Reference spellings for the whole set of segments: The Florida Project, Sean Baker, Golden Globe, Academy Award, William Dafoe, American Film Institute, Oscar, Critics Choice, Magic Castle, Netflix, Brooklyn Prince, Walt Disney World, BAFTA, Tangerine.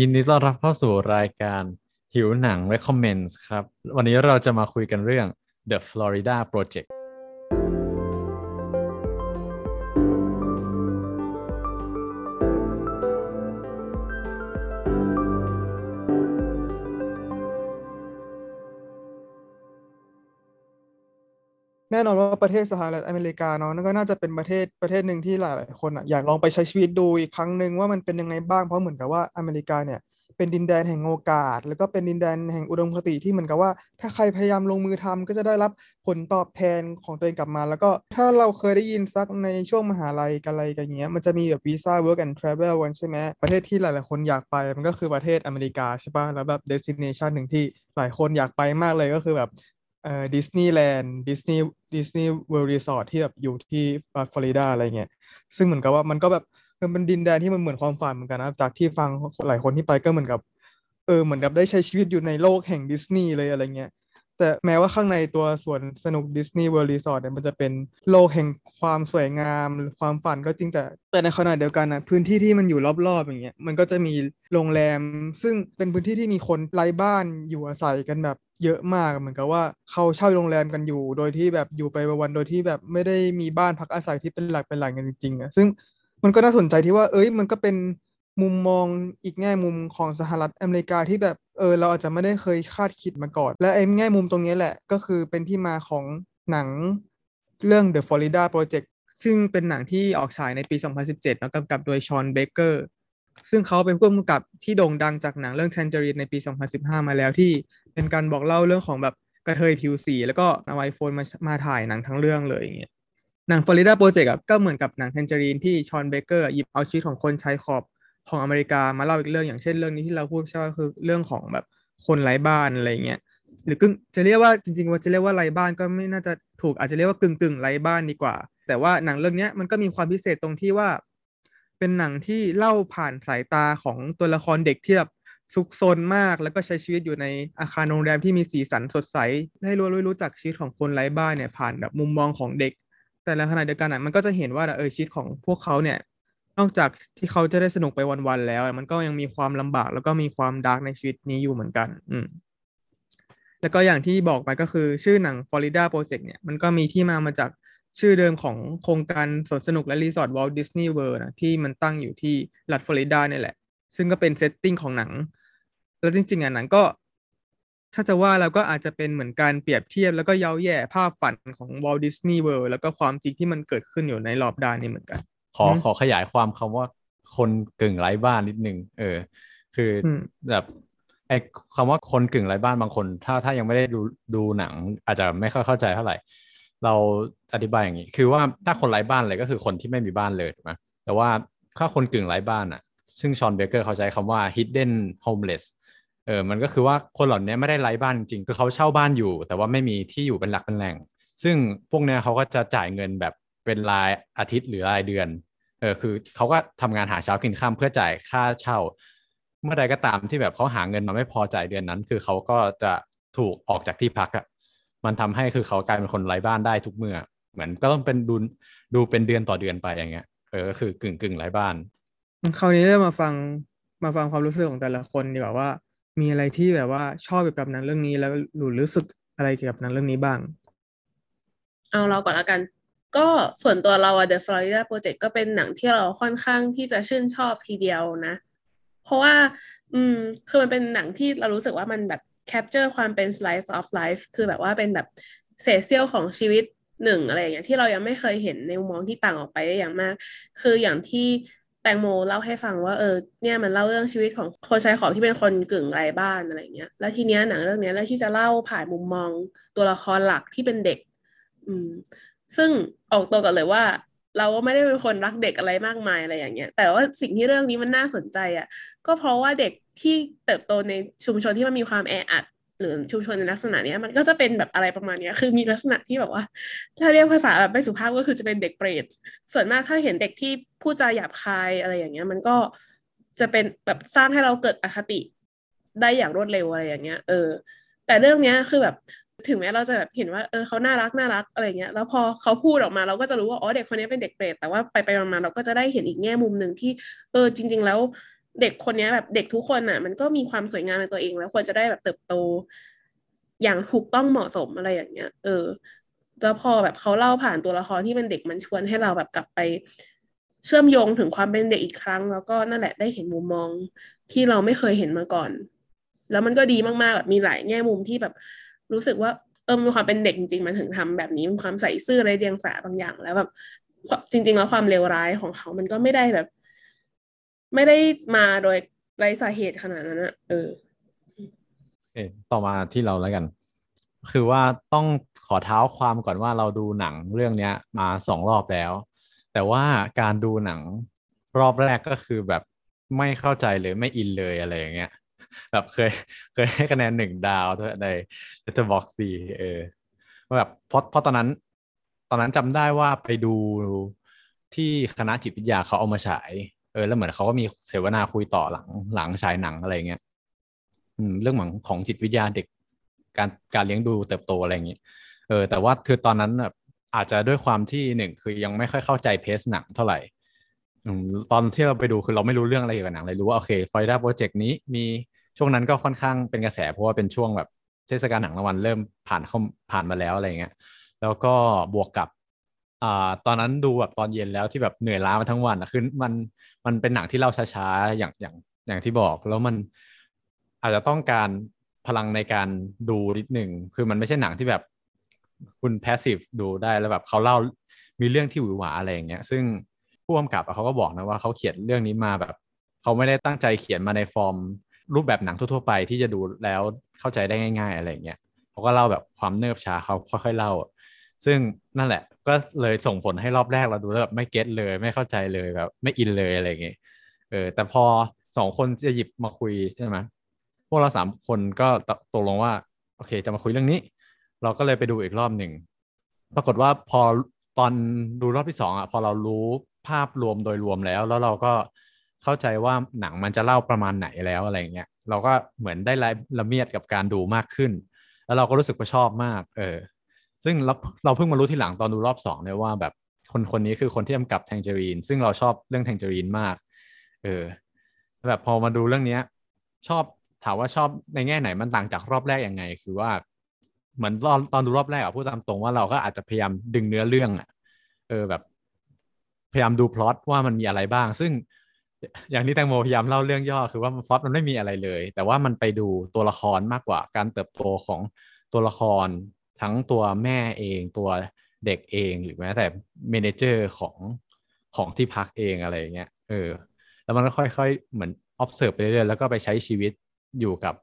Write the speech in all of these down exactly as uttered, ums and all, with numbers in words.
ยินดีต้อนรับเข้าสู่รายการหิวหนัง Recommends ครับวันนี้เราจะมาคุยกันเรื่อง The Florida Project แน่นอนว่าประเทศสหรัฐอเมริกาเนาะนั่นก็น่าจะเป็นประเทศประเทศหนึ่งที่หลายๆคนอ่ะอยากลองไปใช้ชีวิตดูอีกครั้งนึงว่ามันเป็นยังไงบ้างเพราะเหมือนกับว่าอเมริกาเนี่ยเป็นดินแดนแห่งโอกาสแล้วก็เป็นดินแดนแห่งอุดมคติที่เหมือนกับว่าถ้าใครพยายามลงมือทำก็จะได้รับผลตอบแทนของตัวเองกลับมาแล้วก็ถ้าเราเคยได้ยินสักในช่วงมหาลัยกันอะไรกันเงี้ยมันจะมีแบบวีซ่า work and travel กันใช่ไหมประเทศที่หลายๆคนอยากไปมันก็คือประเทศอเมริกาใช่ป่ะแล้วแบบ destination หนึ่งที่หลายคนอยากไปมากเลยก็คือแบบเอ่อดิสนีย์แลนด์ดิสนีย์ดิสนีย์เวิลด์รีสอร์ทที่แบบอยู่ที่ฟลอริดาอะไรเงี้ยซึ่งเหมือนกับว่ามันก็แบบมันเป็นดินแดนที่มันเหมือนความฝันเหมือนกันนะจากที่ฟังหลายคนที่ไปก็เหมือนกับเออเหมือนกับได้ใช้ชีวิตอยู่ในโลกแห่งดิสนีย์เลยอะไรเงี้ยแต่แม้ว่าข้างในตัวสวนสนุกดิสนีย์เวิลด์รีสอร์ทเนี่ยมันจะเป็นโลกแห่งความสวยงามหรือความฝันก็จริงแต่แต่ในขณะเดียวกันนะพื้นที่ที่มันอยู่รอบๆอย่างเงี้ยมันก็จะมีโรงแรมซึ่งเป็นพื้นที่ที่มีคนไร้บ้านอยู่อาศัยกันแบบเยอะมากเหมือนกับว่าเขาเช่าโรงแรมกันอยู่โดยที่แบบอยู่ไปวันๆโดยที่แบบไม่ได้มีบ้านพักอาศัยที่เป็นหลักเป็นแหล่งกันจริงๆอ่ะซึ่งมันก็น่าสนใจที่ว่าเอ้ยมันก็เป็นมุมมองอีกแง่มุมของสหรัฐอเมริกาที่แบบเออเราอาจจะไม่ได้เคยคาดคิดมาก่อนและไอ้แง่มุมตรงนี้แหละก็คือเป็นที่มาของหนังเรื่อง The Florida Project ซึ่งเป็นหนังที่ออกฉายในปีสองพันสิบเจ็ดแล้วกำกับโดย Sean Baker ซึ่งเขาเป็นผู้กำกับที่โด่งดังจากหนังเรื่อง Tangerine ในปีสองพันสิบห้ามาแล้วที่เป็นการบอกเล่าเรื่องของแบบกระเทยผิวสีแล้วก็เอา iPhone มามาถ่ายหนังทั้งเรื่องเลยอย่างเงี้ยหนัง Florida Project ก็เหมือนกับหนัง Tangerine ที่ Sean Baker หยิบเอาชีวิตของคนใช้ขอบของอเมริกามาเล่าอีกเรื่องอย่างเช่นเรื่องนี้ที่เราพูดใช่ป่ะคือเรื่องของแบบคนไร้บ้านอะไรเงี้ยหรือกึ่งจะเรียกว่าจริงๆว่าจะเรียกว่าไร้บ้านก็ไม่น่าจะถูกอาจจะเรียกว่ากึ่งๆไร้บ้านดีกว่าแต่ว่าหนังเรื่องนี้มันก็มีความพิเศษตรงที่ว่าเป็นหนังที่เล่าผ่านสายตาของตัวละครเด็กที่แบบซุกซนมากแล้วก็ใช้ชีวิตอยู่ในอาคารโรงแรมที่มีสีสันสดใสให้รู้รู้จักชีวิตของคนไร้บ้านเนี่ยผ่านแบบมุมมองของเด็กแต่ในขณะเดียวกันน่ะมันก็จะเห็นว่าเออชีวิตของพวกเขาเนี่ยนอกจากที่เขาจะได้สนุกไปวันๆแล้วมันก็ยังมีความลำบากแล้วก็มีความดาร์กในชีวิตนี้อยู่เหมือนกันอืมแล้วก็อย่างที่บอกไปก็คือชื่อหนัง Florida Project เนี่ยมันก็มีที่มามาจากชื่อเดิมของโครงการสวนสนุกและรีสอร์ท Walt Disney World นะที่มันตั้งอยู่ที่รัฐฟลอริดาเนี่ยแหละซึ่งก็เป็นเซตติ้งของหนังแล้วจริงๆอ่ะหนังก็ถ้าจะว่าแล้วก็อาจจะเป็นเหมือนการเปรียบเทียบแล้วก็เย้าแย่ภาพฝันของ Walt Disney World แล้วก็ความจริงที่มันเกิดขึ้นอยู่ในรอบด้านนี้เหมือนกันขอขอขยายความคำว่าคนกึ่งไร้บ้านนิดนึงเออคือแบบไอ้คำว่าคนกึ่งไร้บ้านบางคนถ้าถ้ายังไม่ได้ดูดูหนังอาจจะไม่ค่อยเข้าใจเท่าไหร่เราอธิบายอย่างนี้คือว่าถ้าคนไร้บ้านเลยก็คือคนที่ไม่มีบ้านเลยถูกไหมแต่ว่าถ้าคนกึ่งไร้บ้านอ่ะซึ่งชอนเบเกอร์เขาใช้คำว่า hidden homeless เออมันก็คือว่าคนเหล่านี้ไม่ได้ไร้บ้านจริงคือเขาเช่าบ้านอยู่แต่ว่าไม่มีที่อยู่เป็นหลักเป็นแหล่งซึ่งพวกเนี้ยเขาก็จะจ่ายเงินแบบเป็นรายอาทิตย์หรือรายเดือนเออคือเขาก็ทำงานหาเช้ากินค่ำเพื่อจ่ายค่าเช่าเมื่อใดก็ตามที่แบบเขาหาเงินมาไม่พอจ่ายเดือนนั้นคือเขาก็จะถูกออกจากที่พักอ่ะมันทำให้คือเขากลายเป็นคนไร้บ้านได้ทุกเมื่อเหมือนก็ต้องเป็นดูดูเป็นเดือนต่อเดือนไปอย่างเงี้ยเออก็คือกึ่งกึ่งไร้บ้านคราวนี้เรามาฟังมาฟังความรู้สึกของแต่ละคนดีกว่าว่ามีอะไรที่แบบว่าชอบเกี่ยวกับหนังเรื่องนี้แล้วหรือรู้สึกอะไรเกี่ยวกับหนังเรื่องนี้บ้างเอาเราก่อนละกันก็ส่วนตัวเราอะ The Florida Project ก็เป็นหนังที่เราค่อนข้างที่จะชื่นชอบทีเดียวนะเพราะว่าอืมคือมันเป็นหนังที่เรารู้สึกว่ามันแบบแคปเจอร์ความเป็น slice of life คือแบบว่าเป็นแบบเศษเสี้ยวของชีวิตหนึ่งอะไรอย่างเงี้ยที่เรายังไม่เคยเห็นในมุมมองที่ต่างออกไปได้อย่างมากคืออย่างที่แตงโมเล่าให้ฟังว่าเออเนี่ยมันเล่าเรื่องชีวิตของคนชายขอบที่เป็นคนกึ่งไร้บ้านอะไรอย่างเงี้ยแล้วทีเนี้ยหนังเรื่องเนี้ยเลือกที่จะเล่าผ่านมุมมองตัวละครหลักที่เป็นเด็กอืมซึ่งออกตัวก่อนเลยว่าเราไม่ได้เป็นคนรักเด็กอะไรมากมายอะไรอย่างเงี้ยแต่ว่าสิ่งที่เรื่องนี้มันน่าสนใจอ่ะก็เพราะว่าเด็กที่เติบโตในชุมชนที่มันมีความแออัดหรือชุมชนในลักษณะเนี้ยมันก็จะเป็นแบบอะไรประมาณเนี้ยคือมีลักษณะที่แบบว่าถ้าเรียกภาษาแบบไม่สุภาพก็คือจะเป็นเด็กเปรตส่วนมากถ้าเห็นเด็กที่พูดจาหยาบคายอะไรอย่างเงี้ยมันก็จะเป็นแบบสร้างให้เราเกิดอคติได้อย่างรวดเร็วอะไรอย่างเงี้ยเออแต่เรื่องเนี้ยคือแบบถึงแม้เราจะแบบเห็นว่าเออเขาน่ารักน่ารักอะไรเงี้ยแล้วพอเขาพูดออกมาเราก็จะรู้ว่าอ๋อเด็กคนนี้เป็นเด็กเปรตแต่ว่าไปไปมาๆเราก็จะได้เห็นอีกแง่มุมนึงที่เออจริงๆแล้ว เด็กคนนี้แบบเด็กทุกคนอ่ะมันก็มีความสวยงามในตัวเองแล้วควรจะได้แบบเติบโตอย่างถูกต้องเหมาะสมอะไรอย่างเงี้ยเออแล้วพอแบบเขาเล่าผ่านตัวละครที่เป็นเด็กมันชวนให้เราแบบกลับไปเชื่อมโยงถึงความเป็นเด็กอีกครั้งแล้วก็นั่นแหละได้เห็นมุมมองที่เราไม่เคยเห็นมาก่อนแล้วมันก็ดีมากๆแบบมีหลายแง่มุมที่แบบรู้สึกว่าเออมีความเป็นเด็กจริงๆมันถึงทำแบบนี้มีความใส่ซื่อไร้เดียงสาบางอย่างแล้วแบบจริงๆแล้วความเลวร้ายของเขามันก็ไม่ได้แบบไม่ได้มาโดยไร้สาเหตุขนาดนั้นนะเออเออต่อมาที่เราแล้วกันคือว่าต้องขอเท้าความก่อนว่าเราดูหนังเรื่องนี้มาสองรอบแล้วแต่ว่าการดูหนังรอบแรกก็คือแบบไม่เข้าใจเลยไม่อินเลยอะไรอย่างเงี้ยแบบเคยเคยให้คะแนนหนึ่งดาวด้วยในจะบอกสี่เออแบบเพราะเพราะตอนนั้นตอนนั้นจำได้ว่าไปดูที่คณะจิตวิทยาเขาเอามาฉายเออแล้วเหมือนเขาก็มีเสวนาคุยต่อหลังหลังฉายหนังอะไรเงี้ยอืมเรื่องของของจิตวิทยาเด็กการการเลี้ยงดูเติบโตอะไรอย่างนี้เออแต่ว่าคือตอนนั้นแบบอาจจะด้วยความที่หนึ่งคือยังไม่ค่อยเข้าใจเพซหนังเท่าไหร่ตอนที่เราไปดูคือเราไม่รู้เรื่องอะไรเกี่ยวกับหนังเลยรู้ว่าโอเค Florida Project นี้มีช่วงนั้นก็ค่อนข้างเป็นกระแสเพราะว่าเป็นช่วงแบบเทศกาลหนังรางวัลเริ่มผ่านเข้าผ่านมาแล้วอะไรอย่างเงี้ยแล้วก็บวกกับอ่าตอนนั้นดูแบบตอนเย็นแล้วที่แบบเหนื่อยล้ามาทั้งวันคือมันมันเป็นหนังที่เล่าช้าๆอย่างอย่างอย่างที่บอกแล้วมันอาจจะต้องการพลังในการดูนิดหนึ่งคือมันไม่ใช่หนังที่แบบคุณแพสซีฟดูได้แล้วแบบเขาเล่ามีเรื่องที่หวือหวาอะไรอย่างเงี้ยซึ่งผู้กำกับเขาก็บอกนะว่าเขาเขียนเรื่องนี้มาแบบเขาไม่ได้ตั้งใจเขียนมาในฟอร์มรูปแบบหนังทั่วๆไปที่จะดูแล้วเข้าใจได้ง่ายๆอะไรอย่างเงี้ยเขาก็เล่าแบบความเนิบช้าเขาค่อยๆเล่าซึ่งนั่นแหละก็เลยส่งผลให้รอบแรกเราดูแล้วแบบไม่เก็ตเลยไม่เข้าใจเลยแบบไม่อินเลยอะไรอย่างเงี้ยเออแต่พอสองคนจะหยิบมาคุยใช่ไหมพวกเราสามคนก็ตกลงว่าโอเคจะมาคุยเรื่องนี้เราก็เลยไปดูอีกรอบหนึ่งปรากฏว่าพอตอนดูรอบที่สองอ่ะพอเรารู้ภาพรวมโดยรวมแล้วแล้วเราก็เข้าใจว่าหนังมันจะเล่าประมาณไหนแล้วอะไรเงี้ยเราก็เหมือนได้ละเมียดกับการดูมากขึ้นแล้วเราก็รู้สึกว่าชอบมากเออซึ่งเราเราเพิ่งมารู้ทีหลังตอนดูรอบสองเลยว่าแบบคนคนนี้คือคนที่กำกับ Tangerine ซึ่งเราชอบเรื่อง Tangerine มากเออแบบพอมาดูเรื่องนี้ชอบถามว่าชอบในแง่ไหนมันต่างจากรอบแรกยังไงคือว่าเหมือนตอนตอนดูรอบแรกอ่ะพูดตามตรงว่าเราก็อาจจะพยายามดึงเนื้อเรื่องอ่ะเออแบบพยายามดูพล็อตว่ามันมีอะไรบ้างซึ่งอย่างที่แตงโมพยายามเล่าเรื่องย่อคือว่าพล็อตมันไม่มีอะไรเลยแต่ว่ามันไปดูตัวละครมากกว่าการเติบโตของตัวละครทั้งตัวแม่เองตัวเด็กเองหรือแม้แต่เมเนเจอร์ของของที่พักเองอะไรอย่างเงี้ยเออแล้วมันก็ค่อยๆเหมือน observe ไปเรื่อยๆแล้วก็ไปใช้ชีวิตอยู่กับ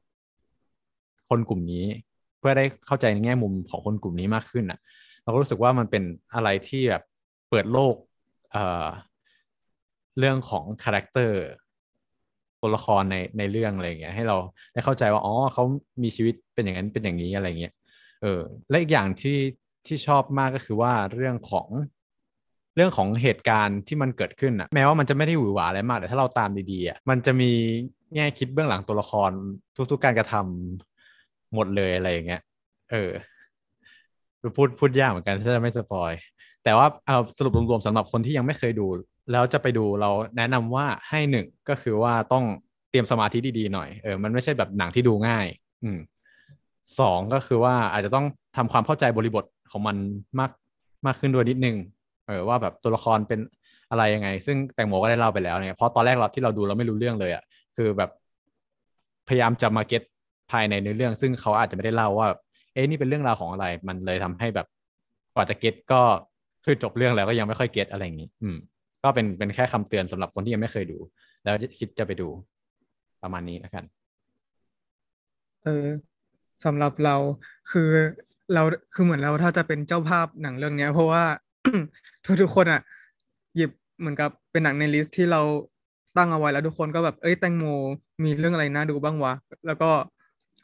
คนกลุ่มนี้เพื่อได้เข้าใจในแง่มุมของคนกลุ่มนี้มากขึ้นอ่ะเราก็รู้สึกว่ามันเป็นอะไรที่แบบเปิดโลกเอ่อเรื่องของคาแรคเตอร์ตัวละครในในเรื่องอะไรอย่างเงี้ยให้เราได้เข้าใจว่าอ๋อเขามีชีวิตเป็นอย่างนั้นเป็นอย่างนี้อะไรเงี้ยเออและอีกอย่างที่ที่ชอบมากก็คือว่าเรื่องของเรื่องของเหตุการณ์ที่มันเกิดขึ้นอ่ะแม้ว่ามันจะไม่ได้หวือหวาอะไรมากแต่ถ้าเราตามดีๆอ่ะมันจะมีแง่คิดเบื้องหลังตัวละครทุกๆการกระทำหมดเลยอะไรอย่างเงี้ยเออพูดพูดยากเหมือนกันถ้าจะไม่สปอยแต่ว่าเอาสรุปรวมๆสำหรับคนที่ยังไม่เคยดูแล้วจะไปดูเราแนะนำว่าให้หนึ่งก็คือว่าต้องเตรียมสมาธิดีๆหน่อยเออมันไม่ใช่แบบหนังที่ดูง่ายอืมสองก็คือว่าอาจจะต้องทำความเข้าใจบริบทของมันมากมากขึ้นด้วยนิดนึงเออว่าแบบตัวละครเป็นอะไรยังไงซึ่งแตงโมก็ได้เล่าไปแล้วเนี่ยเพราะตอนแรกเราที่เราดูเราไม่รู้เรื่องเลยอ่ะคือแบบพยายามจะมาเก็ตภายในเนื้อเรื่องซึ่งเขาอาจจะไม่ได้เล่าว่าเอ๊ะนี่เป็นเรื่องราวของอะไรมันเลยทำให้แบบกว่าจะเก็ตก็คือจบเรื่องแล้วก็ยังไม่ค่อยเก็ตอะไรอย่างนี้อืมก็เป็นเป็นแค่คำเตือนสำหรับคนที่ยังไม่เคยดูแล้วคิดจะไปดูประมาณนี้แล้วกันเออสำหรับเราคือเราคือเหมือนเราถ้าจะเป็นเจ้าภาพหนังเรื่องนี้เพราะว่า ทุกๆคนอ่ะหยิบเหมือนกับเป็นหนังในลิสต์ที่เราตั้งเอาไว้แล้วทุกคนก็แบบเอ้ยแตงโมมีเรื่องอะไรน่าดูบ้างวะแล้วก็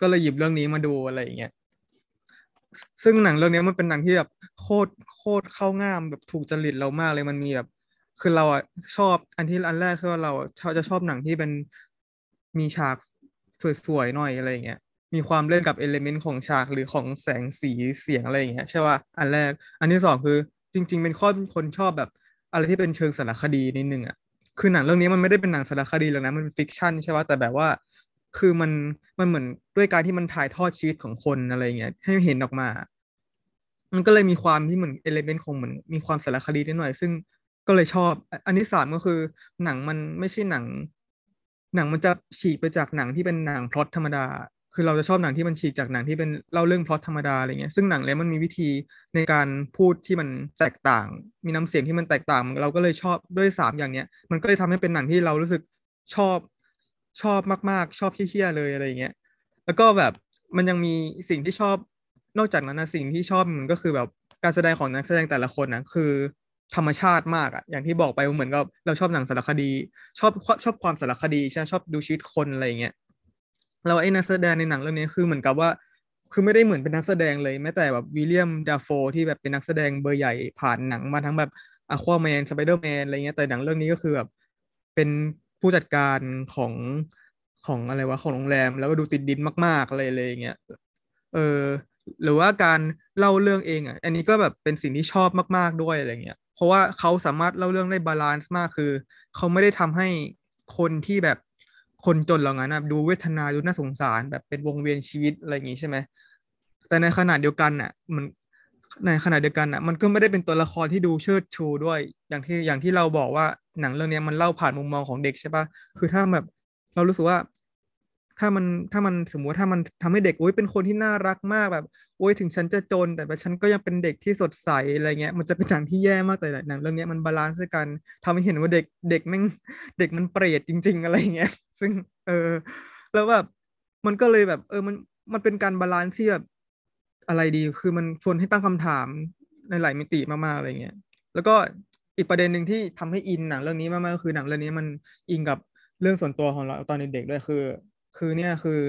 ก็เลยหยิบเรื่องนี้มาดูอะไรอย่างเงี้ยซึ่งหนังเรื่องนี้มันเป็นหนังที่แบบโคตรโคตรเข้าง่ามแบบถูกจริตเรามากเลยมันมีแบบคือเราอ่ะชอบอันที่อันแรกคือว่าเราจะชอบหนังที่เป็นมีฉากสวยๆหน่อยอะไรอย่างเงี้ยมีความเล่นกับเอลิเมนต์ของฉากหรือของแสงสีเสียงอะไรอย่างเงี้ยใช่ป่ะอันแรกอันที่สองคือจริงๆเป็นคนชอบแบบอะไรที่เป็นเชิงสารคดีนิดนึงอ่ะ คือหนังเรื่องนี้มันไม่ได้เป็นหนังสารคดีหรอกนะมันฟิกชันใช่ป่ะแต่แบบว่าคือมันมันเหมือนด้วยการที่มันถ่ายทอดชีวิตของคนอะไรเงี้ยให้เห็นออกมามันก็เลยมีความที่เหมือนเอลิเมนต์ของเหมือนมีความสารคดีนิดหน่อยซึ่งก็เลยชอบอันที่สามก็คือหนังมันไม่ใช่หนังหนังมันจะฉีกไปจากหนังที่เป็นหนังพล็อตธรรมดาคือเราจะชอบหนังที่มันฉีกจากหนังที่เป็นเล่าเรื่องพล็อตธรรมดาอะไรเงี้ยซึ่งหนังแล้วมันมีวิธีในการพูดที่มันแตกต่างมีน้ำเสียงที่มันแตกต่างเราก็เลยชอบด้วยสามอย่างเนี้ยมันก็เลยทำให้เป็นหนังที่เรารู้สึกชอบชอบมากๆชอบเหี้ยๆเลยอะไรเงี้ยแล้วก็แบบมันยังมีสิ่งที่ชอบนอกจากนั้นนะสิ่งที่ชอบมันก็คือแบบการแสดงของนักแสดงแต่ละคนนะคือธรรมชาติมากอ่ะอย่างที่บอกไปเหมือนกับเราชอบหนังสารคดีชอบชอบความสารคดีใช่ชอบดูชีวิตคนอะไรเงี้ยแล้วไอ้นักแสดงในหนังเรื่องนี้คือเหมือนกับว่าคือไม่ได้เหมือนเป็นนักแสดงเลยแม้แต่แบบวิลเลียมดาโฟที่แบบเป็นนักแสดงเบอร์ใหญ่ผ่านหนังมาทั้งแบบ Aquaman Spider-Man อะไรเงี้ยแต่หนังเรื่องนี้ก็คือแบบเป็นผู้จัดการของของอะไรวะของโรงแรมแล้วก็ดูติดดินมากๆอะไรเลยอย่างเงี้ยเออหรือว่าการเล่าเรื่องเองอ่ะอันนี้ก็แบบเป็นสิ่งที่ชอบมากๆด้วยอะไรเงี้ยเพราะว่าเขาสามารถเล่าเรื่องได้บาลานซ์มากคือเขาไม่ได้ทำให้คนที่แบบคนจนเหล่านั้นนะดูเวทนาดูน่าสงสารแบบเป็นวงเวียนชีวิตอะไรอย่างงี้ใช่ไหมแต่ในขณะเดียวกันน่ะมันในขณะเดียวกันน่ะมันก็ไม่ได้เป็นตัวละครที่ดูเชิดชูด้วยอย่างที่อย่างที่เราบอกว่าหนังเรื่องนี้มันเล่าผ่านมุมมองของเด็กใช่ป่ะคือถ้าแบบเรารู้สึกว่าถ้ามันถ้ามันสมมติถ้ามันทำให้เด็กโอ๊ยเป็นคนที่น่ารักมากแบบโอ๊ยถึงฉันจะจนแต่ว่าฉันก็ยังเป็นเด็กที่สดใสอะไรเงี้ยมันจะเป็นหนังที่แย่มากแต่หนังเรื่องนี้มันบาลานซ์กันทำให้เห็นว่าเด็กเด็กแม่งเด็กมันเปรตจริงๆอะไรเงี้ยซึ่งเออแล้วแบบมันก็เลยแบบเออมันมันเป็นการบาลานซ์ที่แบบอะไรดีคือมันชวนให้ตั้งคำถามในหลายมิติมากๆอะไรเงี้ยแล้วก็อีกประเด็นนึงที่ทำให้อินหนังเรื่องนี้มากๆก็คือหนังเรื่องนี้มันอิงกับเรื่องส่วนตัวของเราตอนเด็กๆด้วยคือคือเนี่ยคือ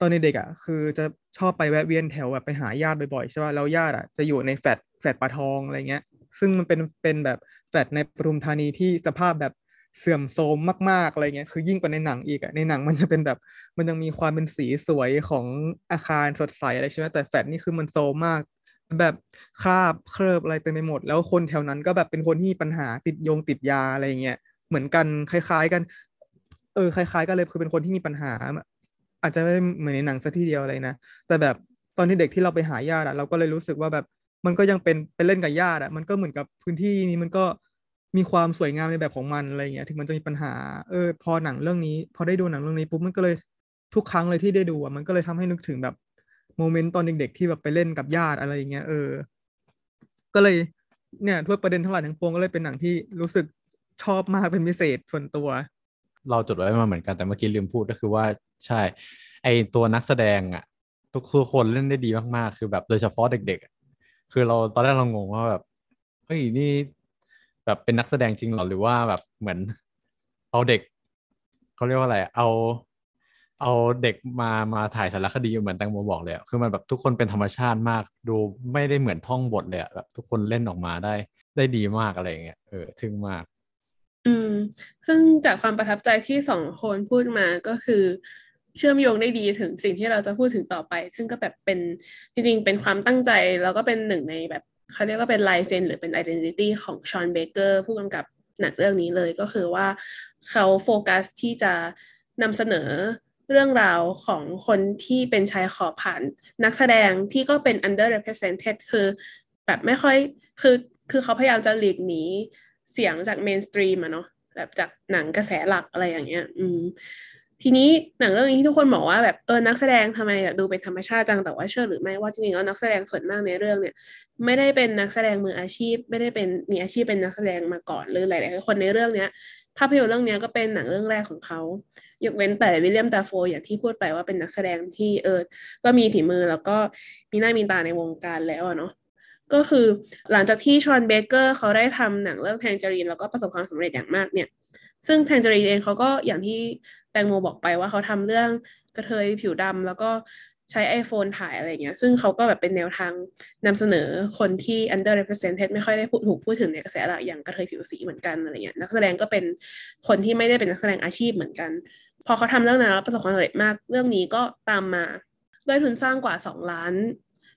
ตอนเด็กๆอ่ะคือจะชอบไปแวะเวียนแถวแบบไปหาญาติบ่อยๆใช่ป่ะแล้วญาติอ่ะจะอยู่ในแฟลตแฟลตปลาทองอะไรเงี้ยซึ่งมันเป็นเป็นแบบแฟลตในปทุมธานีที่สภาพแบบเสื่อมโทรมมากๆอะไรเงี้ยคือยิ่งกว่าในหนังอีกอ่ะในหนังมันจะเป็นแบบมันยังมีความเป็นสีสวยของอาคารสดใสอะไรใช่ไหมแต่แฟลตนี่คือมันโทรมมากแบบคราบเคลือบอะไรเต็มไปหมดแล้วคนแถวนั้นก็แบบเป็นคนที่มีปัญหาติดยงติดยาอะไรเงี้ยเหมือนกันคล้ายๆกันเออคล้ายๆกันเลยคือเป็นคนที่มีปัญหาอาจจะไม่เหมือนในหนังซะทีเดียวอะไรนะแต่แบบตอนที่เด็กที่เราไปหาญาติเราก็เลยรู้สึกว่าแบบมันก็ยังเป็นไปเล่นกับญาติมันก็เหมือนกับพื้นที่นี้มันก็มีความสวยงามในแบบของมันอะไรอย่างเงี้ยถึงมันจะมีปัญหาเออพอหนังเรื่องนี้พอได้ดูหนังเรื่องนี้ปุ๊บมันก็เลยทุกครั้งเลยที่ได้ดูอ่ะมันก็เลยทำให้นึกถึงแบบโมเมนต์ตอนเด็กๆที่แบบไปเล่นกับญาติอะไรอย่างเงี้ยเออก็เลยเนี่ยทั่วประเด็นทั้งหลายทั้งปวงก็เลยเป็นหนังที่รู้สึกชอบมากเป็นพิเศษส่วนตัวเราจดไว้มาเหมือนกันแต่เมื่อกี้ลืมพูดก็คือว่าใช่ไอตัวนักแสดงอ่ะทุกคนเล่นได้ดีมากๆคือแบบโดยเฉพาะเด็กๆคือเราตอนแรกเรางงว่าแบบเฮ้ยนี่แบบเป็นนักแสดงจริงเหรอหรือว่าแบบเหมือนเอาเด็กเขาเรียกว่าอะไรเอาเอาเด็กมามาถ่ายสารคดีเหมือนแตงโมบอกเลยคือมันแบบทุกคนเป็นธรรมชาติมากดูไม่ได้เหมือนท่องบทเลยแบบทุกคนเล่นออกมาได้ได้ดีมากอะไรอย่างเงี้ยเออทึ่งมากอืมซึ่งจากความประทับใจที่สองคนพูดมาก็คือเชื่อมโยงได้ดีถึงสิ่งที่เราจะพูดถึงต่อไปซึ่งก็แบบเป็นจริงๆเป็นความตั้งใจแล้วก็เป็นหนึ่งในแบบเขาเรียกว่าเป็นลายเซ็นหรือเป็น identity ของ Sean Baker ผู้กำกับหนังเรื่องนี้เลยก็คือว่าเขาโฟกัสที่จะนำเสนอเรื่องราวของคนที่เป็นชายขอบผ่านนักแสดงที่ก็เป็น underrepresented คือแบบไม่ค่อยคือคือเขาพยายามจะหลีกหนีเสียงจากเมนสตรีมอะเนาะแบบจากหนังกระแสหลักอะไรอย่างเงี้ยอืมทีนี้หนังเรื่องนี้ที่ทุกคนบอกว่าแบบเออนักแสดงทำไมแบบดูเป็นธรรมชาติจังแต่ว่าเชื่อหรือไม่ว่าจริงๆแล้วนักแสดงส่วนมากในเรื่องเนี่ยไม่ได้เป็นนักแสดงมืออาชีพไม่ได้เป็นมีอาชีพเป็นนักแสดงมาก่อนหรือหลายๆคนในเรื่องเนี้ยภาพยนตร์เรื่องนี้ก็เป็นหนังเรื่องแรกของเขายกเว้นแต่วิลเลียมดาโฟอย่างที่พูดไปว่าเป็นนักแสดงที่เออก็มีฝีมือแล้วก็มีหน้ามีตาในวงการแล้วอะเนาะก็คือหลังจากที่ชอนเบเกอร์เขาได้ทำหนังเรื่อง Tangerine แล้วก็ประสบความสำเร็จอย่างมากเนี่ยซึ่ง Tangerine เองเขาก็อย่างที่แตงโมบอกไปว่าเขาทำเรื่องกระเทยผิวดำแล้วก็ใช้ iPhone ถ่ายอะไรเงี้ยซึ่งเขาก็แบบเป็นแนวทางนำเสนอคนที่ underrepresented ไม่ค่อยได้ถูกพูดถึงในกระแสหลักอย่างกระเทยผิวสีเหมือนกันอะไรเงี้ยนักแสดงก็เป็นคนที่ไม่ได้เป็นนักแสดงอาชีพเหมือนกันพอเขาทำเรื่องนั้นแล้วประสบความสำเร็จมากเรื่องนี้ก็ตามมาด้วยทุนสร้างกว่าสองล้าน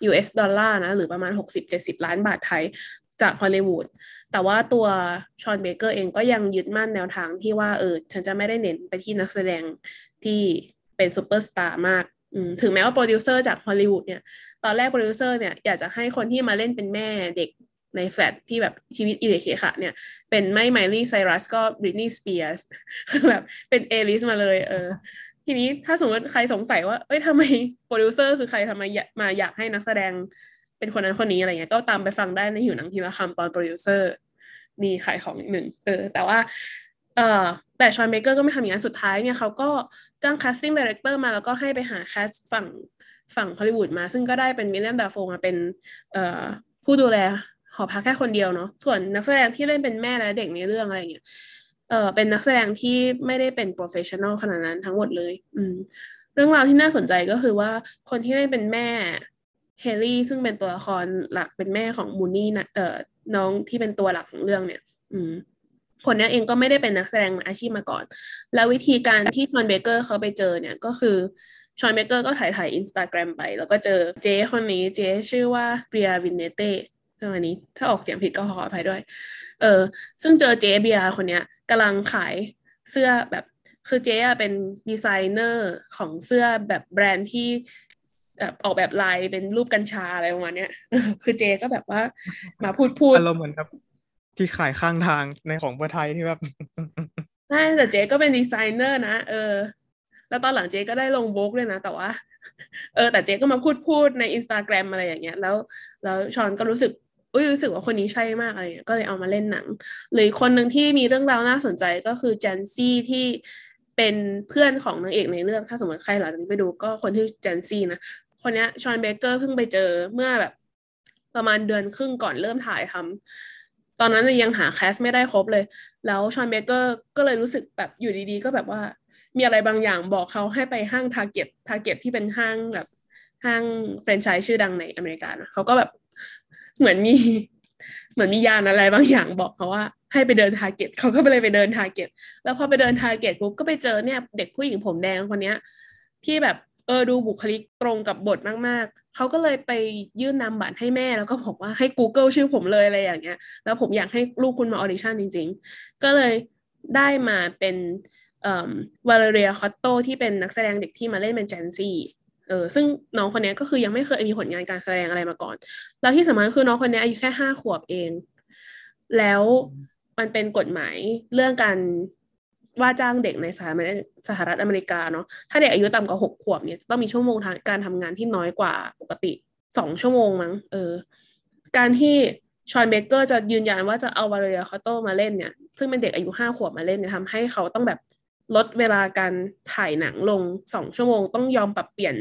ยู เอส ดอลลาร์นะหรือประมาณ หกสิบถึงเจ็ดสิบ ล้านบาทไทย จากฮอลลีวูดแต่ว่าตัวชอนเบเกอร์เองก็ยังยึดมั่นแนวทางที่ว่าเออฉันจะไม่ได้เน้นไปที่นักแสดงที่เป็นซูเปอร์สตาร์มากถึงแม้ว่าโปรดิวเซอร์จากฮอลลีวูดเนี่ยตอนแรกโปรดิวเซอร์เนี่ยอยากจะให้คนที่มาเล่นเป็นแม่เด็กในแฟลตที่แบบชีวิตอิเลเคค่ะเนี่ยเป็นไม่ไมลี่ไซรัสก็บริตนี่สเปียร์สคือแบบเป็นเอลิสมาเลยเออทีนี้ถ้าสมมติใครสงสัยว่าเอ้ยทำไมโปรดิวเซอร์คือใครทำไมมาอยากให้นักแสดงเป็นคนนั้นคนนี้อะไรเงี้ยก็ตามไปฟังได้ในหิวหนังทีละคำตอนโปรดิวเซอร์นี่ขายของอีกหนึ่งเออแต่ว่าเออแต่ชอนเบเกอร์ก็ไม่ทำอย่างนั้นสุดท้ายเนี่ยเขาก็จ้าง casting director มาแล้วก็ให้ไปหา cast ฝั่งฝั่งฮอลลีวูดมาซึ่งก็ได้เป็นวิลเลียม ดาโฟมาเป็นเอ่อผู้ดูแลหอพักแค่คนเดียวเนาะส่วนนักแสดงที่เล่นเป็นแม่และเด็กในเรื่องอะไรเงี้ยเอ่อเป็นนักแสดงที่ไม่ได้เป็น professional ขนาดนั้นทั้งหมดเลยอืมเรื่องราวที่น่าสนใจก็คือว่าคนที่เล่นเป็นแม่เฮลลี่ซึ่งเป็นตัวละครหลักเป็นแม่ของมูนี่นะเอ่อน้องที่เป็นตัวหลักของเรื่องเนี่ยอืมคนนี้เองก็ไม่ได้เป็นนักแสดงอาชีพมาก่อนแล้ววิธีการที่ชอนเบเกอร์เขาไปเจอเนี่ยก็คือชอนเบเกอร์ก็ถ่ายถ่าย Instagram ไปแล้วก็เจอเจ๊คนนี้เจ๊ชื่อว่าเบียร์วินเนเต้ประมาณนี้ถ้าออกเสียงผิดก็ขออภัยด้วยเออซึ่งเจอเจ๊เบียร์คนนี้กำลังขายเสื้อแบบคือเจ๊เป็นดีไซเนอร์ของเสื้อแบบแบรนด์ที่ออกแบบลายเป็นรูปกัญชาอะไรประมาณนี้คือเจก็แบบว่ามาพูดพูดอารมณ์เหมือนครับที่ขายข้างทางในของประเทศไทยที่แบบใช่แต่เจก็เป็นดีไซเนอร์นะเออแล้วตอนหลังเจก็ได้ลงบล็อกด้วยนะแต่ว่าเออแต่เจก็มาพูดพูดใน Instagram อะไรอย่างเงี้ยแล้วแล้วชอนก็รู้สึกอุ้ยรู้สึกว่าคนนี้ใช่มากอะไรเงี้ยก็เลยเอามาเล่นหนังหรือคนหนึ่งที่มีเรื่องราวน่าสนใจก็คือแจนซี่ที่เป็นเพื่อนของนางเอกในเรื่องถ้าสมมติใครหลังจากนี้ไปดูก็คนที่แจนซี่นะคนนี้ชอนเบเกอร์เพิ่งไปเจอเมื่อแบบประมาณเดือนครึ่งก่อนเริ่มถ่ายทำตอนนั้นยังหาแคสไม่ได้ครบเลยแล้วชอนเบเกอร์ก็เลยรู้สึกแบบอยู่ดีๆก็แบบว่ามีอะไรบางอย่างบอกเขาให้ไปห้างทาร์เก็ตทาร์เก็ตที่เป็นห้างแบบห้างแฟรนไชส์ชื่อดังในอเมริกานะเขาก็แบบเหมือนมีเหมือนมียานอะไรบางอย่างบอกเขาว่าให้ไปเดินทาร์เก็ตเขาก็เลยไปเดินทาร์เก็ตแล้วพอไปเดินทาร์เก็ตปุ๊บก็ไปเจอเนี่ยเด็กผู้หญิงผมแดงคนนี้ที่แบบเออดูบุคลิกตรงกับบทมากๆเขาก็เลยไปยื่นนามบัตรให้แม่แล้วก็บอกว่าให้ Google ชื่อผมเลยอะไรอย่างเงี้ยแล้วผมอยากให้ลูกคุณมาออดิชั่นจริงๆก็เลยได้มาเป็นเอ่อวาเลเรียคอตโตที่เป็นนักแสดงเด็กที่มาเล่นเป็นแจนซี่เออซึ่งน้องคนนี้ก็คือยังไม่เคยมีผลงานการแสดงอะไรมาก่อนแล้วที่สำคัญคือน้องคนนี้อายุแค่ห้าขวบเองแล้วมันเป็นกฎหมายเรื่องการว่าจ้างเด็กในสหรัฐอเมริกาเนาะถ้าเด็กอายุต่ำกว่าหกขวบเนี่ยต้องมีชั่วโมงการทำงานที่น้อยกว่าปกติสองชั่วโมงมั้งเออการที่ชอนเบเกอร์จะยืนยันว่าจะเอาวาเลเรียคอตโตมาเล่นเนี่ยซึ่งเป็นเด็กอายุห้าขวบมาเล่นเนี่ยทำให้เขาต้องแบบลดเวลาการถ่ายหนังลงสองชั่วโมงต้องยอมปรับเปลี่ยน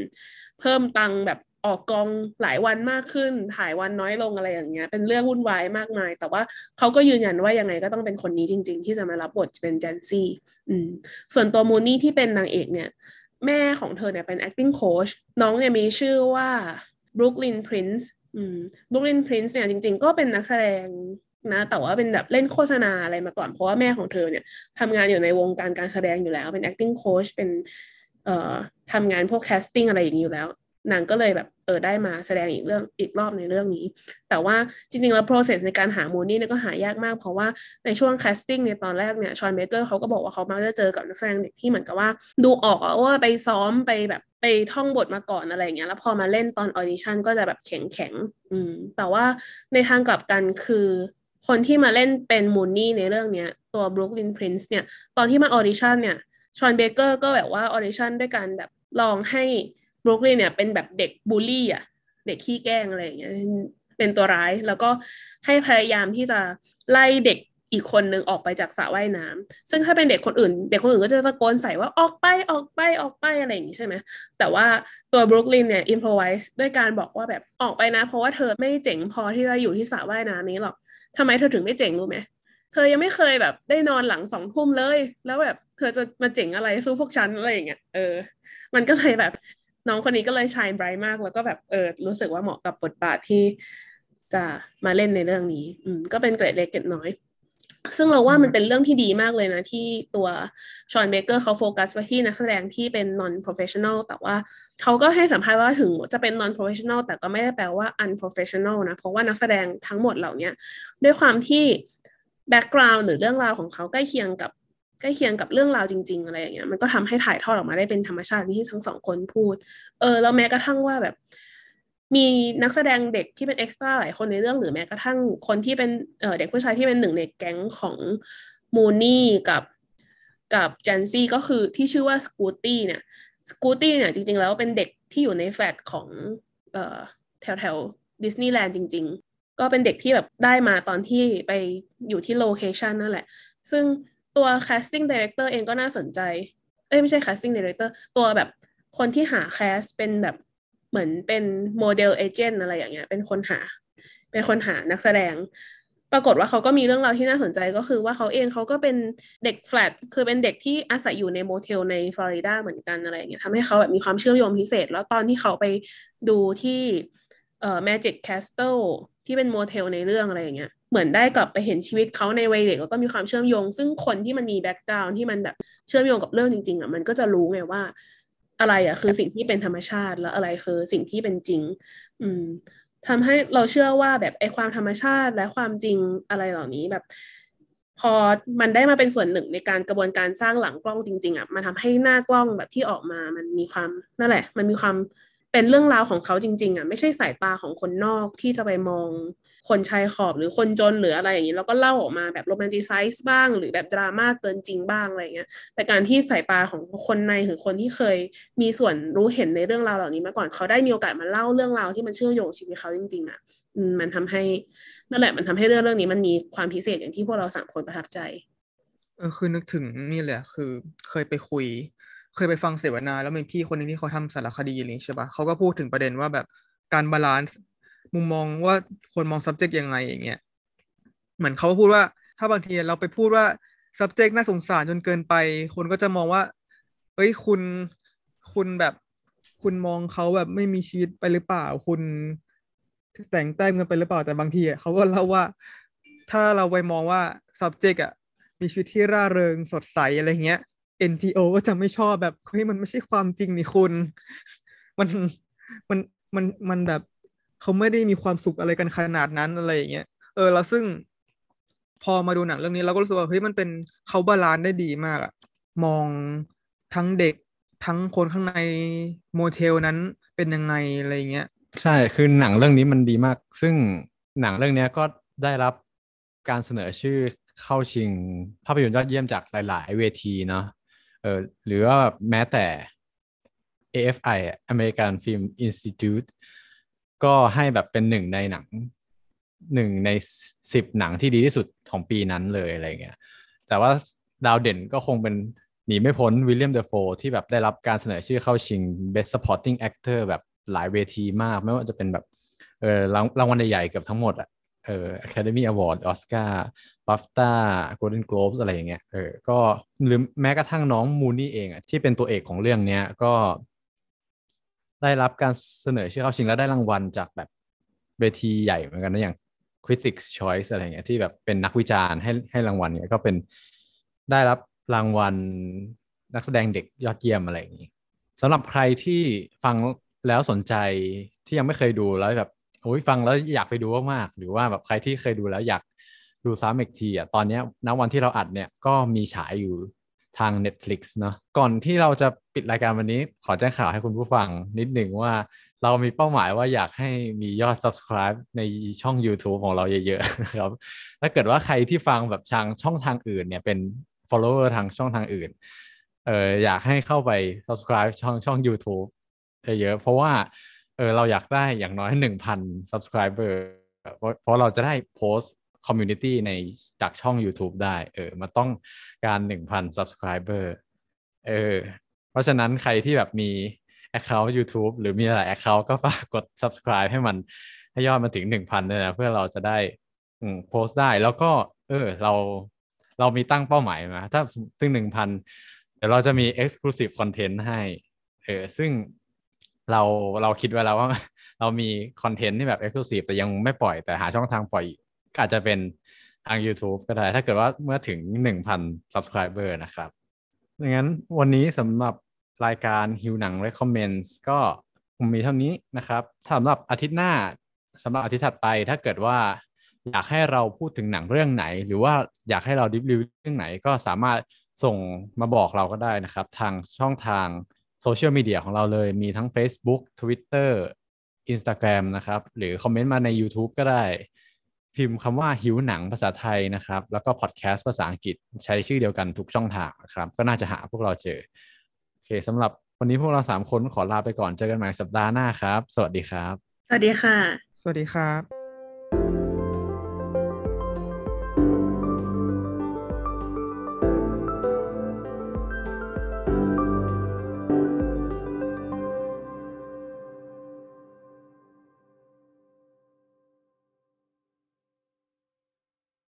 เพิ่มตังค์แบบออกกองหลายวันมากขึ้นถ่ายวันน้อยลงอะไรอย่างเงี้ยเป็นเรื่องวุ่นวายมากมายแต่ว่าเขาก็ยืนยันว่ายังไงก็ต้องเป็นคนนี้จริงๆที่จะมารับบทเป็นแจนซี่อืมส่วนตัวมูนี่ที่เป็นนางเอกเนี่ยแม่ของเธอเนี่ยเป็น acting coach น้องเนี่ยมีชื่อว่า Brooklyn Prince อืม Brooklyn Prince เนี่ยจริงๆก็เป็นนักแสดงนะแต่ว่าเป็นแบบเล่นโฆษณาอะไรมาก่อนเพราะว่าแม่ของเธอเนี่ยทำงานอยู่ในวงการการแสดงอยู่แล้วเป็น acting coach เป็นเอ่อทำงานพวก casting อะไรอย่างนี้อยู่แล้วนางก็เลยแบบเออได้มาแสดงอีกเรื่องอีกรอบในเรื่องนี้แต่ว่าจริงๆแล้ว process ในการหามูนี่เนี่ยก็หายากมากเพราะว่าในช่วง casting ในตอนแรกเนี่ยชอนเบเกอร์เขาก็บอกว่าเขามักจะเจอกับนักแสดงเด็กที่เหมือนกับว่าดูออกว่าไปซ้อมไปแบบไปท่องบทมาก่อนอะไรอย่างเงี้ยแล้วพอมาเล่นตอน audition ก็จะแบบแข็งๆอืมแต่ว่าในทางกลับกันคือคนที่มาเล่นเป็นมูนี่ในเรื่องเนี้ยตัว Brooklyn Prince เนี่ยตอนที่มาออดิชั่นเนี่ยชอนเบเกอร์ก็แบบว่าออดิชั่นด้วยการแบบลองให้ Brooklyn เนี่ยเป็นแบบเด็กบูลลี่อ่ะเด็กขี้แกล้งอะไรอย่างเงี้ยเป็นตัวร้ายแล้วก็ให้พยายามที่จะไล่เด็กอีกคนนึงออกไปจากสระว่ายน้ำซึ่งถ้าเป็นเด็กคนอื่นเด็กคนอื่นก็จะตะโกนใส่ว่าออกไปออกไปออกไปอะไรอย่างงี้ใช่ไหมแต่ว่าตัว Brooklyn เนี่ย improvise ด้วยการบอกว่าแบบออกไปนะเพราะว่าเธอไม่เจ๋งพอที่จะอยู่ที่สระว่ายน้ำนี้หรอกทำไมเธอถึงไม่เจ๋งรู้ไหมเธอยังไม่เคยแบบได้นอนหลังสองทุ่มเลยแล้วแบบเธอจะมาเจ๋งอะไรสู้พวกฉันอะไรอย่างเงี้ยเออมันก็เลยแบบน้องคนนี้ก็เลยชายไบรท์มากแล้วก็แบบเออรู้สึกว่าเหมาะกับบทบาทที่จะมาเล่นในเรื่องนี้อืมก็เป็นเกรดเล็กเกรดน้อย ซึ่งเราว่ามันเป็นเรื่องที่ดีมากเลยนะที่ตัวชอนเบเกอร์เขาโฟกัสไปที่นักแสดงที่เป็น non-professional แต่ว่าเขาก็ให้สัมภาษณ์ว่าถึงจะเป็น non-professional แต่ก็ไม่ได้แปลว่า unprofessional นะเพราะว่านักแสดงทั้งหมดเหล่านี้ด้วยความที่ background หรือเรื่องราวของเขาใกล้เคียงกับใกล้เคียงกับเรื่องราวจริงๆอะไรอย่างเงี้ยมันก็ทำให้ถ่ายทอดออกมาได้เป็นธรรมชาติที่ทั้งสองคนพูดเออแล้วแม้กระทั่งว่าแบบมีนักแสดงเด็กที่เป็นเอ็กซ์ตร้าหลายคนในเรื่องหรือแม้กระทั่งคนที่เป็น เอ่อ เด็กผู้ชายที่เป็นหนึ่งในแก๊งของมูนี่กับกับแจนซี่ก็คือที่ชื่อว่าสกูตี้เนี่ยสกูตี้เนี่ยจริงๆแล้วเป็นเด็กที่อยู่ในแฟลตของเอ่อแถวๆดิสนีย์แลนด์จริงๆก็เป็นเด็กที่แบบได้มาตอนที่ไปอยู่ที่โลเคชันนั่นแหละซึ่งตัว casting director เองก็น่าสนใจเอ้ยไม่ใช่ casting director ตัวแบบคนที่หา cast เป็นแบบเหมือนเป็นโมเดลเอเจนต์อะไรอย่างเงี้ยเป็นคนหาเป็นคนหานักแสดงปรากฏว่าเขาก็มีเรื่องราวที่น่าสนใจก็คือว่าเขาเองเขาก็เป็นเด็กแฟลตคือเป็นเด็กที่อาศัยอยู่ในโมเทลในฟลอริดาเหมือนกันอะไรอย่างเงี้ยทำให้เขาแบบมีความเชื่อมโยงพิเศษแล้วตอนที่เขาไปดูที่เอ่อ Magic Castle ที่เป็นโมเทลในเรื่องอะไรอย่างเงี้ยเหมือนได้กลับไปเห็นชีวิตเขาในวัยเด็กแล้วก็มีความเชื่อมโยงซึ่งคนที่มันมีแบ็คกราวด์ที่มันแบบเชื่อมโยงกับเรื่องจริงๆอ่ะมันก็จะรู้ไงว่าอะไรอ่ะคือสิ่งที่เป็นธรรมชาติแล้วอะไรคือสิ่งที่เป็นจริงอืมทำให้เราเชื่อว่าแบบไอ้ความธรรมชาติและความจริงอะไรเหล่านี้แบบพอมันได้มาเป็นส่วนหนึ่งในการกระบวนการสร้างหลังกล้องจริงๆอ่ะมันทำให้หน้ากล้องแบบที่ออกมามันมีความนั่นแหละมันมีความเป็นเรื่องราวของเขาจริงๆอ่ะไม่ใช่สายตาของคนนอกที่จะไปมองคนชายขอบหรือคนจนหรืออะไรอย่างนี้แล้วก็เล่าออกมาแบบโรแมนติไซส์บ้างหรือแบบดราม่าเกินจริงบ้างอะไรอย่างเงี้ยแต่การที่สายตาของคนในหรือคนที่เคยมีส่วนรู้เห็นในเรื่องราวเหล่านี้มาก่อนเขาได้มีโอกาสมาเล่าเรื่องราวที่มันเชื่อมโยงชีวิตเขาจริงๆอ่ะมันทำให้นั่นแหละมันทำให้เรื่องเรื่องนี้มันมีความพิเศษอย่างที่พวกเราสามคนประทับใจเออคือนึกถึงนี่แหละคือเคยไปคุยเคยไปฟังเสวนาแล้วมีพี่คนนึงที่เขาทำสารคดีอะไรใช่ปะเขาก็พูดถึงประเด็นว่าแบบการบาลานซ์มุมมองว่าควรมอง subject ยังไงอย่างเงี้ยเหมือนเขาพูดว่าถ้าบางทีเราไปพูดว่า subject น่าสงสารจนเกินไปคนก็จะมองว่าเอ้ยคุณคุณแบบคุณมองเขาแบบไม่มีชีวิตไปหรือเปล่าคุณแต่งแต้มกันไปหรือเปล่าแต่บางทีเขาก็เล่าว่าถ้าเราไปมองว่า subject อ่ะมีชีวิตที่ร่าเริงสดใสอะไรเงี้ยเอ็น จี โอ ก็จะไม่ชอบแบบเฮ้ยมันไม่ใช่ความจริงนี่คุณมันมันมันมันแบบเขาไม่ได้มีความสุขอะไรกันขนาดนั้นอะไรอย่างเงี้ยเออแล้วซึ่งพอมาดูหนังเรื่องนี้เราก็รู้สึกว่าเฮ้ยมันเป็นเขาบาลานซ์ได้ดีมากอะมองทั้งเด็กทั้งคนข้างในโมเทลนั้นเป็นยังไงอะไรอย่างเงี้ยใช่คือหนังเรื่องนี้มันดีมากซึ่งหนังเรื่องนี้ก็ได้รับการเสนอชื่อเข้าชิงภาพยนตร์ยอดเยี่ยมจากหลายๆเวทีเนาะเออหรือว่าแม้แต่ เอ เอฟ ไอ American Film Institute ก็ให้แบบเป็นหนึ่งในหนังหนึ่งในสิบหนังที่ดีที่สุดของปีนั้นเลยอะไรเงี้ยแต่ว่าดาวเด่นก็คงเป็นหนีไม่พ้นวิลเลียมเดอโฟที่แบบได้รับการเสนอชื่อเข้าชิง Best Supporting Actor แบบหลายเวทีมากไม่ว่าจะเป็นแบบเออรางวัลใหญ่ๆเกือบทั้งหมดอะเออ Academy Award Oscar BAFTA Golden Globe อะไรอย่างเงี้ยเออก็หรือแม้กระทั่งน้องมูนี่เองอ่ะที่เป็นตัวเอกของเรื่องเนี้ยก็ได้รับการเสนอชื่อเข้าชิงแล้วได้รางวัลจากแบบเวทีใหญ่เหมือนกันนะอย่าง Critics Choice อะไรเงี้ยที่แบบเป็นนักวิจารณ์ให้ให้รางวัลเนี่ยก็เป็นได้รับรางวัลนักแสดงเด็กยอดเยี่ยมอะไรอย่างงี้สำหรับใครที่ฟังแล้วสนใจที่ยังไม่เคยดูแล้วแบบโอ้ยฟังแล้วอยากไปดูมากๆหรือว่าแบบใครที่เคยดูแล้วอยากดูซ้ำอีกทีอ่ะตอนนี้ณวันที่เราอัดเนี่ยก็มีฉายอยู่ทาง Netflix เนาะก่อนที่เราจะปิดรายการวันนี้ขอแจ้งข่าวให้คุณผู้ฟังนิดหนึ่งว่าเรามีเป้าหมายว่าอยากให้มียอด Subscribe ในช่อง YouTube ของเราเยอะๆครับถ้าเกิดว่าใครที่ฟังแบบทางช่องทางอื่นเนี่ยเป็น follower ทางช่องทางอื่นเอออยากให้เข้าไป Subscribe ช่องช่อง YouTube เยอะๆเพราะว่าเออเราอยากได้อย่างน้อย หนึ่งพัน Subscriber เพราะเพราะเราจะได้โพสต์คอมมูนิตี้ในจากช่อง YouTube ได้เออมันต้องการ หนึ่งพัน Subscriber เออเพราะฉะนั้นใครที่แบบมี Account YouTube หรือมีหลาย Account ก็ฝากกด Subscribe ให้มันให้ยอดมันถึง หนึ่งพัน ด้วยนะเพื่อเราจะได้อืมโพสต์ได้แล้วก็เออเราเรามีตั้งเป้าหมายมาถ้าถึง หนึ่งพัน เดี๋ยวเราจะมี Exclusive Content ให้เออซึ่งเราเราคิดไว้แล้วว่าเรามีคอนเทนต์ที่แบบ Exclusive แต่ยังไม่ปล่อยแต่หาช่องทางปล่อยอาจจะเป็น ทาง YouTube ก็ได้ถ้าเกิดว่าเมื่อถึง หนึ่งพัน Subscriber นะครับดังนั้นวันนี้สำหรับรายการหิวหนัง Recommends ก็มีเท่านี้นะครับสำหรับอาทิตย์หน้าสำหรับอาทิตย์ถัดไปถ้าเกิดว่าอยากให้เราพูดถึงหนังเรื่องไหนหรือว่าอยากให้เราดิฟรีวิวเรื่องไหนก็สามารถส่งมาบอกเราก็ได้นะครับทางช่องทางโซเชียลมีเดียของเราเลยมีทั้ง Facebook Twitter Instagram นะครับหรือคอมเมนต์มาใน YouTube ก็ได้พิมพ์คำว่าหิวหนังภาษาไทยนะครับแล้วก็พอดแคสต์ภาษาอังกฤษใช้ชื่อเดียวกันทุกช่องทางนะครับก็น่าจะหาพวกเราเจอโอเคสำหรับวันนี้พวกเราสามคนขอลาไปก่อนเจอกันใหม่สัปดาห์หน้าครับสวัสดีครับสวัสดีค่ะสวัสดีครับ